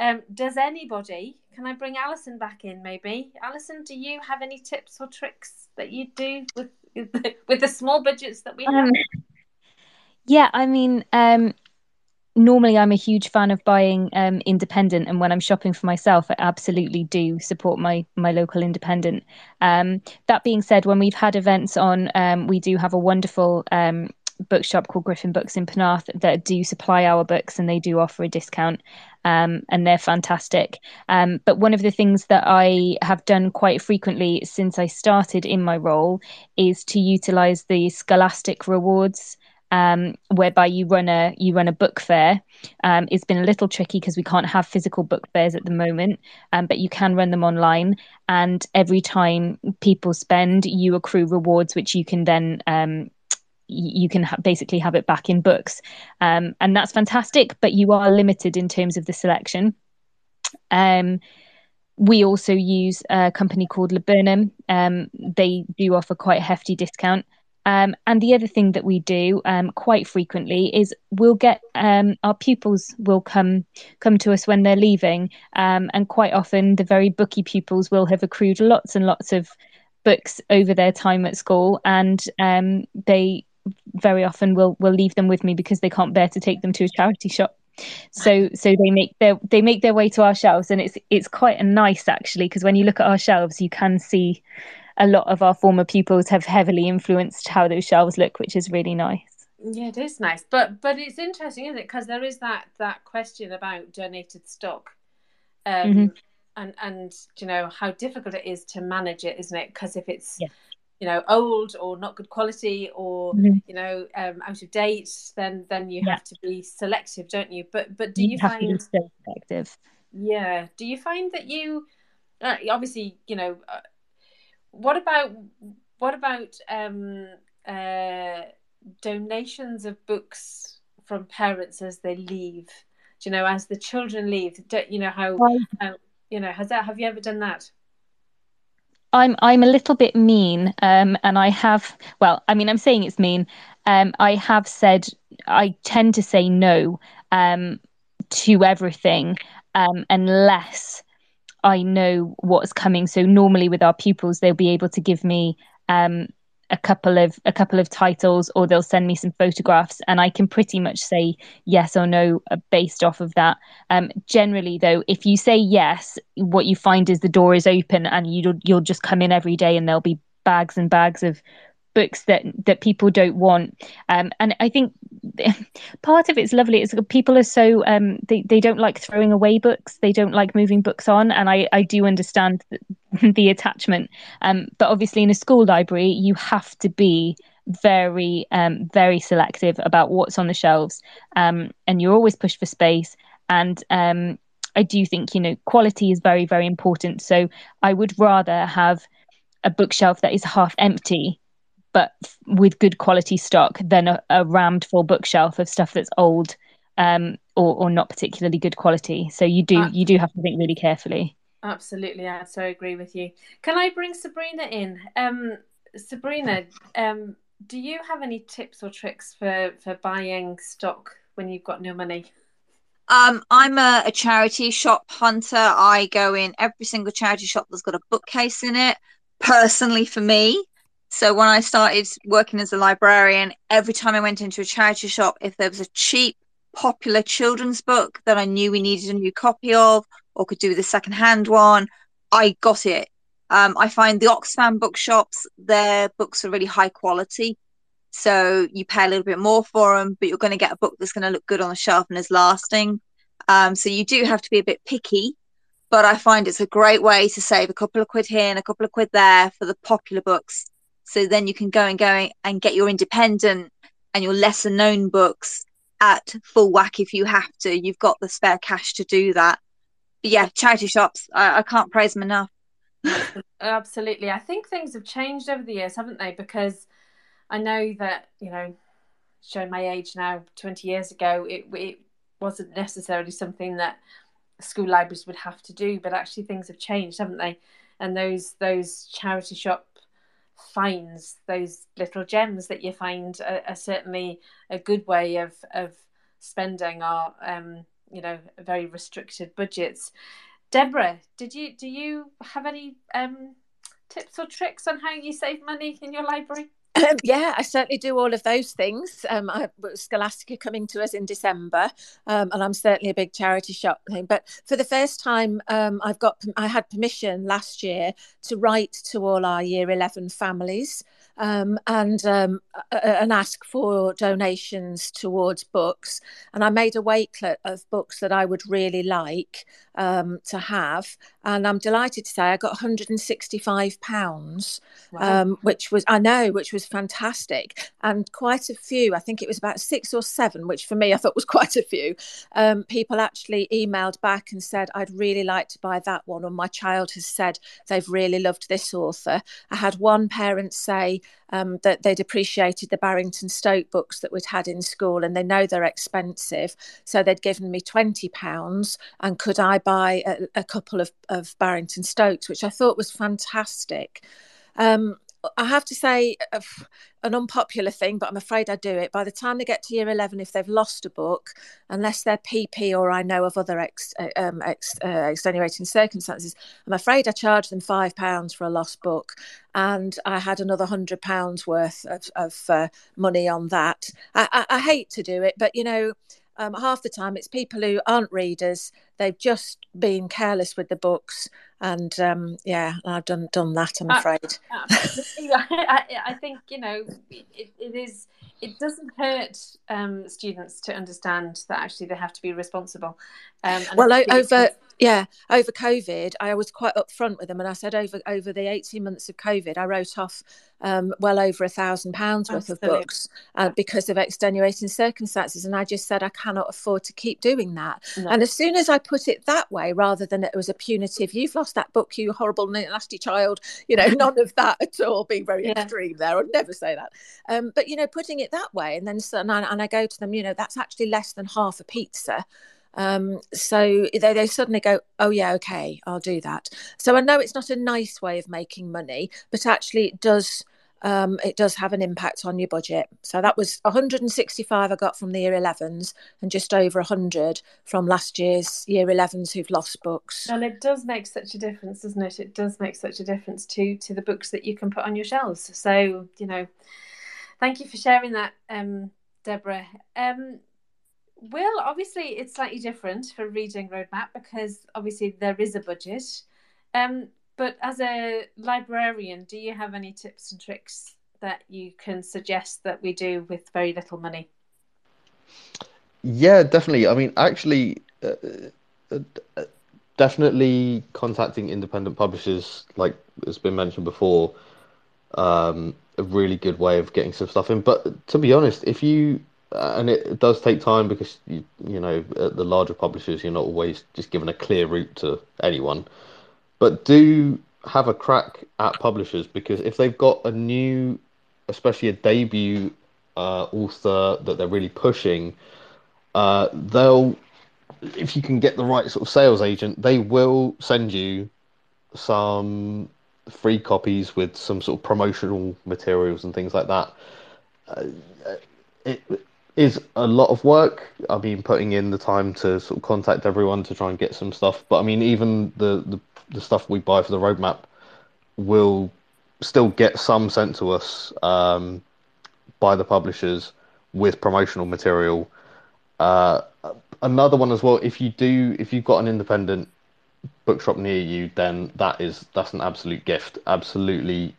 Um, does anybody, can I bring Alison back in maybe? Alison, do you have any tips or tricks that you do with with the small budgets that we have? Um, yeah, I mean, um, normally I'm a huge fan of buying um, independent, and when I'm shopping for myself, I absolutely do support my my local independent. Um, that being said, when we've had events on, um, we do have a wonderful um bookshop called Griffin Books in Penarth that do supply our books, and they do offer a discount, um, and they're fantastic. Um, but one of the things that I have done quite frequently since I started in my role is to utilise the Scholastic rewards, um, whereby you run a you run a book fair. Um, it's been a little tricky because we can't have physical book fairs at the moment, um, but you can run them online, and every time people spend, you accrue rewards, which you can then um, you can ha- basically have it back in books. Um, and that's fantastic, but you are limited in terms of the selection. Um, we also use a company called Laburnum. Um, they do offer quite a hefty discount. Um, and the other thing that we do um, quite frequently is we'll get um, our pupils will come come to us when they're leaving. Um, and quite often the very booky pupils will have accrued lots and lots of books over their time at school. And um, they very often will will leave them with me because they can't bear to take them to a charity shop, so so they make their they make their way to our shelves. And it's it's quite a nice, actually, because when you look at our shelves, you can see a lot of our former pupils have heavily influenced how those shelves look, which is really nice. Yeah, it is nice. But but it's interesting, isn't it, because there is that that question about donated stock, um mm-hmm. and and you know how difficult it is to manage it, isn't it, because if it's yeah. you know, old or not good quality or, mm-hmm. you know, um, out of date, then then you yeah. have to be selective, don't you? But but do you, you find... have to be selective. Yeah. Do you find that you... Uh, obviously, you know, uh, what about, what about um, uh, donations of books from parents as they leave? Do you know, as the children leave? Do, you know, how... Well, how you know, has that, have you ever done that? I'm I'm a little bit mean, um, and I have, well, I mean, I'm saying it's mean, um, I have said, I tend to say no um, to everything um, unless I know what's coming. So normally with our pupils, they'll be able to give me um, a couple of a couple of titles, or they'll send me some photographs, and I can pretty much say yes or no based off of that. Um, generally, though, if you say yes, what you find is the door is open, and you'll you'll just come in every day, and there'll be bags and bags of books that that people don't want. Um, and I think part of it's lovely is people are so um, they they don't like throwing away books, they don't like moving books on, and I I do understand the, the attachment. Um, but obviously, in a school library, you have to be very um, very selective about what's on the shelves, um, and you're always pushed for space. And um, I do think, you know, quality is very very important. So I would rather have a bookshelf that is half empty but with good quality stock than a, a rammed full bookshelf of stuff that's old um, or, or not particularly good quality. So you do absolutely. You do have to think really carefully. Absolutely, I so agree with you. Can I bring Sabrina in? Um, Sabrina, um, do you have any tips or tricks for, for buying stock when you've got no money? Um, I'm a, a charity shop hunter. I go in every single charity shop that's got a bookcase in it, personally for me. So when I started working as a librarian, every time I went into a charity shop, if there was a cheap, popular children's book that I knew we needed a new copy of or could do with a second-hand one, I got it. Um, I find the Oxfam bookshops, their books are really high quality. So you pay a little bit more for them, but you're going to get a book that's going to look good on the shelf and is lasting. Um, so you do have to be a bit picky. But I find it's a great way to save a couple of quid here and a couple of quid there for the popular books. So then you can go and go and get your independent and your lesser known books at full whack if you have to. You've got the spare cash to do that. But yeah, charity shops, I, I can't praise them enough. Absolutely. I think things have changed over the years, haven't they? Because I know that, you know, showing my age now, twenty years ago, it, it wasn't necessarily something that school libraries would have to do. But actually things have changed, haven't they? And those those charity shop finds, those little gems that you find are, are certainly a good way of of spending our um you know very restricted budgets. Deborah, did you do you have any um tips or tricks on how you save money in your library? Um, yeah, I certainly do all of those things. Um, I, Scholastic are coming to us in December, um, and I'm certainly a big charity shop thing. But for the first time, um, I've got I had permission last year to write to all our Year eleven families um, and um, and ask for donations towards books. And I made a wakelet of books that I would really like um, to have, and I'm delighted to say I got one hundred sixty-five pounds, wow. um, which was I know which was fantastic, and quite a few, I think it was about six or seven, which for me I thought was quite a few, um, people actually emailed back and said, I'd really like to buy that one, or my child has said they've really loved this author. I had one parent say um, that they'd appreciated the Barrington Stoke books that we'd had in school, and they know they're expensive, so they'd given me twenty pounds, and could I buy a, a couple of, of Barrington Stokes, which I thought was fantastic. Um, I have to say an unpopular thing, but I'm afraid I do it. By the time they get to year eleven, if they've lost a book, unless they're P P or I know of other ex, um, ex, uh, extenuating circumstances, I'm afraid I charge them five pounds for a lost book. And I had another one hundred pounds worth of, of uh, money on that. I, I, I hate to do it, but, you know, Um, half the time it's people who aren't readers. They've just been careless with the books. And um, yeah, I've done done that, I'm afraid. Absolutely. I, I think, you know, it, it is. It doesn't hurt um, students to understand that actually they have to be responsible. Um, and well, over... Yeah, over COVID, I was quite upfront with them, and I said over over the eighteen months of COVID, I wrote off um, well over a thousand pounds worth Absolutely. Of books uh, because of extenuating circumstances, and I just said I cannot afford to keep doing that. No. And as soon as I put it that way, rather than it was a punitive, you've lost that book, you horrible nasty child, you know, none of that at all. Being very yeah. extreme there, I'd never say that. Um, but you know, putting it that way, and then and I, and I go to them, you know, that's actually less than half a pizza. Um, so they, they suddenly go, oh, yeah, OK, I'll do that. So I know it's not a nice way of making money, but actually it does um, it does have an impact on your budget. So that was one hundred sixty-five I got from the year elevens and just over one hundred from last year's year elevens who've lost books. And it does make such a difference, doesn't it? It does make such a difference to to the books that you can put on your shelves. So, you know, thank you for sharing that, um, Deborah. Um, Will, obviously it's slightly different for Reading Roadmap because obviously there is a budget. Um, but as a librarian, do you have any tips and tricks that you can suggest that we do with very little money? Yeah, definitely. I mean, actually, uh, uh, definitely contacting independent publishers, like has been mentioned before, um, a really good way of getting some stuff in. But to be honest, if you... And it does take time because, you, you know, at the larger publishers, you're not always just given a clear route to anyone. But do have a crack at publishers, because if they've got a new, especially a debut uh, author that they're really pushing, uh, they'll, if you can get the right sort of sales agent, they will send you some free copies with some sort of promotional materials and things like that. Uh, it, is a lot of work. I mean, putting in the time to sort of contact everyone to try and get some stuff. But I mean, even the, the, the stuff we buy for the roadmap will still get some sent to us um, by the publishers with promotional material. Uh, another one as well, if you do, if you've got an independent bookshop near you, then that is, that's an absolute gift. Absolutely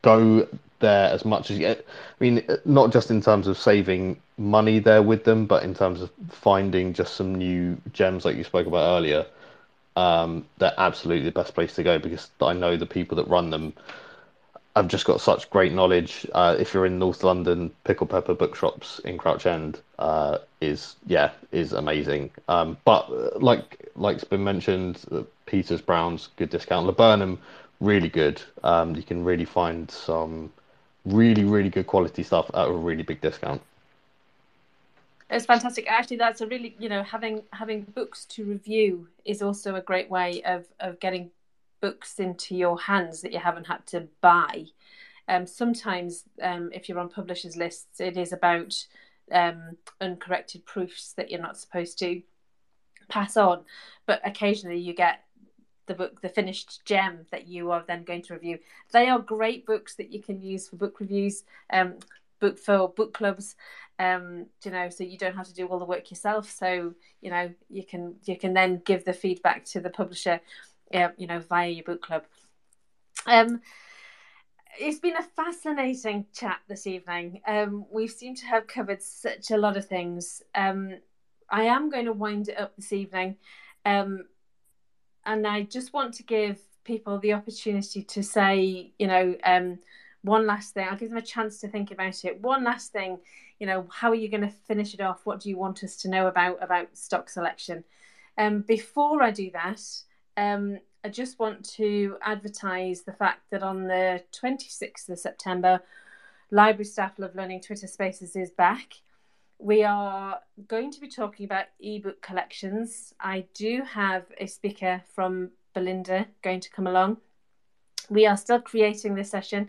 go there as much as you get. I mean, not just in terms of saving money there with them, but in terms of finding just some new gems like you spoke about earlier. Um, they're absolutely the best place to go, because I know the people that run them have just got such great knowledge. Uh, if you're in North London, Pickle Pepper Bookshops in Crouch End uh, is yeah is amazing. Um, but like like's been mentioned, uh, Peter's, Browns, good discount. Laburnum, really good. Um, you can really find some really, really good quality stuff at a really big discount. It's fantastic. Actually, that's a really, you know, having having books to review is also a great way of, of getting books into your hands that you haven't had to buy. Um, sometimes um, if you're on publishers' lists, it is about um, uncorrected proofs that you're not supposed to pass on. But occasionally you get the book, the finished gem that you are then going to review. They are great books that you can use for book reviews, um, book for book clubs, um, you know, so you don't have to do all the work yourself. So, you know, you can you can then give the feedback to the publisher, uh, you know, via your book club. Um, it's been a fascinating chat this evening. Um, we seem to have covered such a lot of things. Um, I am going to wind it up this evening. Um, And I just want to give people the opportunity to say, you know, um, one last thing. I'll give them a chance to think about it. One last thing, you know, how are you going to finish it off? What do you want us to know about, about stock selection? Um, before I do that, um, I just want to advertise the fact that on the twenty-sixth of September, Library Staff Love Learning Twitter Spaces is back. We are going to be talking about ebook collections. I do have a speaker from Belinda going to come along. We are still creating this session,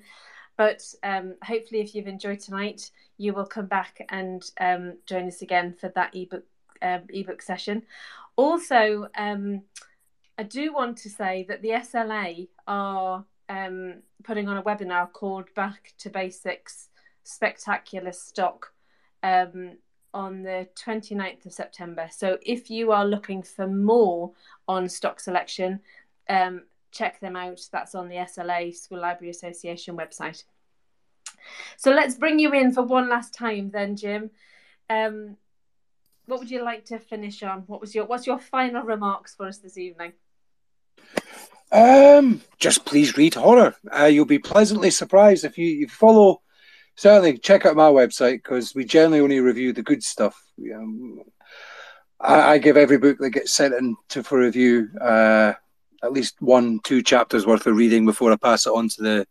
but um, hopefully if you've enjoyed tonight, you will come back and um, join us again for that ebook um, ebook session. Also, um, I do want to say that the S L A are um, putting on a webinar called Back to Basics Spectacular Stock. Um, on the twenty-ninth of September. So if you are looking for more on stock selection, um, check them out. That's on the S L A, School Library Association website. So let's bring you in for one last time then, Jim. Um, what would you like to finish on? What was your, what's your final remarks for us this evening? Um, just please read horror. Uh, you'll be pleasantly surprised if you, you follow... Certainly, check out my website, because we generally only review the good stuff. Um, I, I give every book that gets sent in to, for review uh, at least one, two chapters worth of reading before I pass it on to the,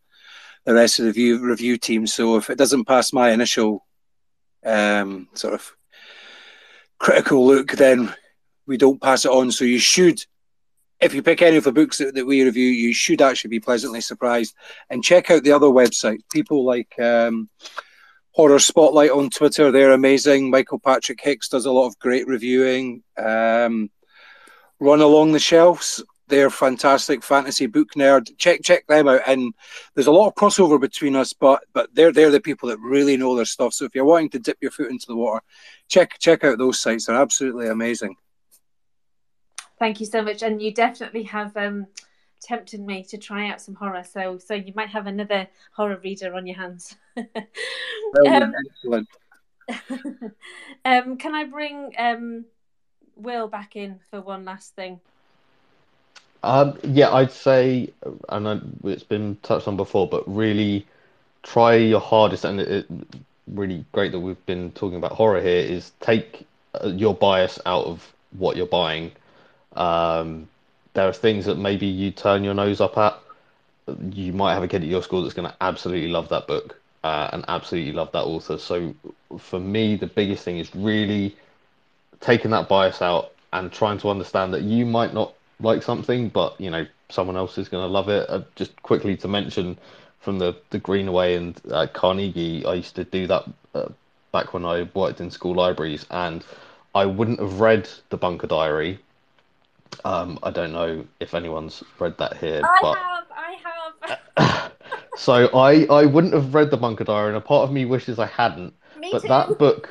the rest of the view, review team. So if it doesn't pass my initial um, sort of critical look, then we don't pass it on. So you should if you pick any of the books that, that we review, you should actually be pleasantly surprised. And check out the other websites. People like um, Horror Spotlight on Twitter, they're amazing. Michael Patrick Hicks does a lot of great reviewing. Um, Run Along the Shelves, they're fantastic. Fantasy Book Nerd, check check them out. And there's a lot of crossover between us, but but they're they're the people that really know their stuff. So if you're wanting to dip your foot into the water, check check out those sites. They're absolutely amazing. Thank you so much, and you definitely have um, tempted me to try out some horror. So, so you might have another horror reader on your hands. um, Excellent. um, can I bring um, Will back in for one last thing? Um, yeah, I'd say, and I, it's been touched on before, but really try your hardest. And it's it, really great that we've been talking about horror here. Is take your bias out of what you're buying. Um, there are things that maybe you turn your nose up at. You might have a kid at your school that's going to absolutely love that book uh, and absolutely love that author. So for me, the biggest thing is really taking that bias out and trying to understand that you might not like something, but you know, someone else is going to love it. Uh, just quickly to mention from the, the Greenway and uh, Carnegie, I used to do that uh, back when I worked in school libraries, and I wouldn't have read The Bunker Diary. Um, I don't know if anyone's read that here. I but... have, I have. So I, I wouldn't have read The Bunker Diary, and a part of me wishes I hadn't. Me but too. that book,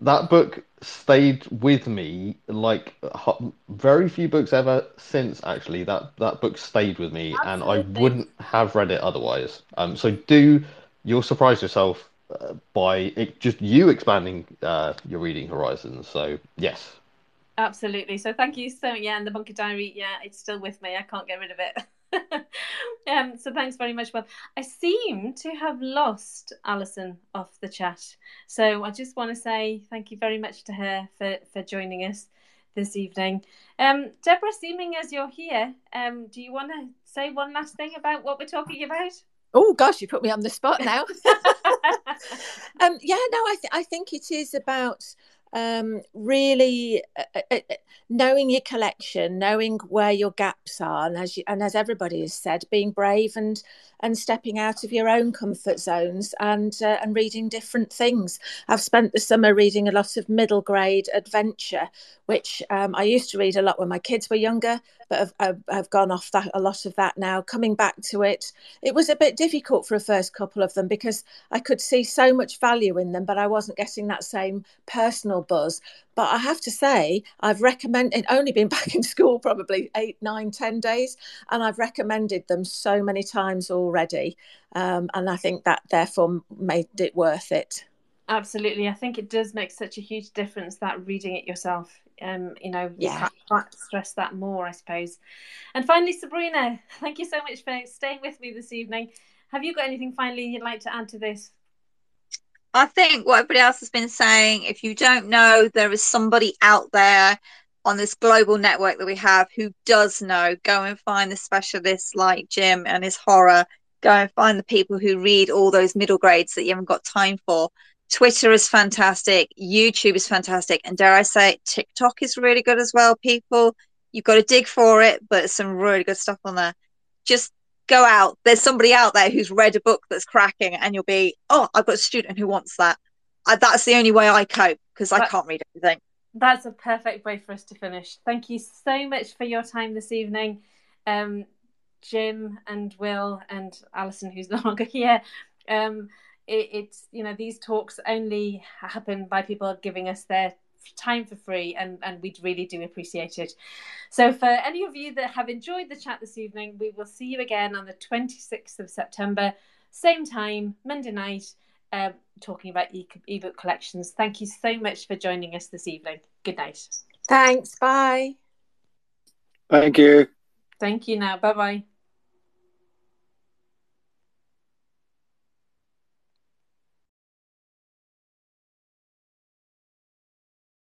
that book stayed with me like very few books ever since. Actually, that that book stayed with me, Absolutely. and I wouldn't have read it otherwise. Um, so do you'll surprise yourself uh, by it, just you expanding uh, your reading horizons. So yes. Absolutely. So thank you so yeah, and The Bunker Diary, yeah, it's still with me. I can't get rid of it. um, so thanks very much, Will. I seem to have lost Alison off the chat. So I just want to say thank you very much to her for, for joining us this evening. Um, Deborah, seeming as you're here, um, do you want to say one last thing about what we're talking about? Oh, gosh, you put me on the spot now. um, yeah, no, I, th I think it is about... Um, really uh, uh, knowing your collection, knowing where your gaps are, and as you, and as everybody has said, being brave and and stepping out of your own comfort zones and uh, and reading different things. I've spent the summer reading a lot of middle grade adventure, which um, I used to read a lot when my kids were younger, but I've, I've, I've gone off that a lot of that now. Coming back to it, it was a bit difficult for the first couple of them because I could see so much value in them, but I wasn't getting that same personal buzz. But I have to say, I've recommended, only been back in school probably eight, nine, ten days, and I've recommended them so many times already. Um, and I think that therefore made it worth it. Absolutely. I think it does make such a huge difference, that reading it yourself. Um, you know, yeah. You can't stress that more, I suppose. And finally, Sabrina, thank you so much for staying with me this evening. Have you got anything finally you'd like to add to this? I think what everybody else has been saying, if you don't know, there is somebody out there on this global network that we have who does know. Go and find the specialists like Jim and his horror. Go and find the people who read all those middle grades that you haven't got time for. Twitter is fantastic. YouTube is fantastic. And dare I say it, TikTok is really good as well, people. You've got to dig for it, but some really good stuff on there. Just go out. There's somebody out there who's read a book that's cracking, and you'll be, oh, I've got a student who wants that. I, that's the only way I cope, because I can't read everything. That's a perfect way for us to finish. Thank you so much for your time this evening. Um, Jim and Will and Alison, who's no longer here. Um, it, it's, you know, these talks only happen by people giving us their time for free, and and we really do appreciate it. So for any of you that have enjoyed the chat this evening, we will see you again on the twenty-sixth of September, same time, Monday night, um, talking about ebook collections. Thank you so much for joining us this evening. Good night. Thanks. Bye. Thank you. Thank you now. Bye-bye.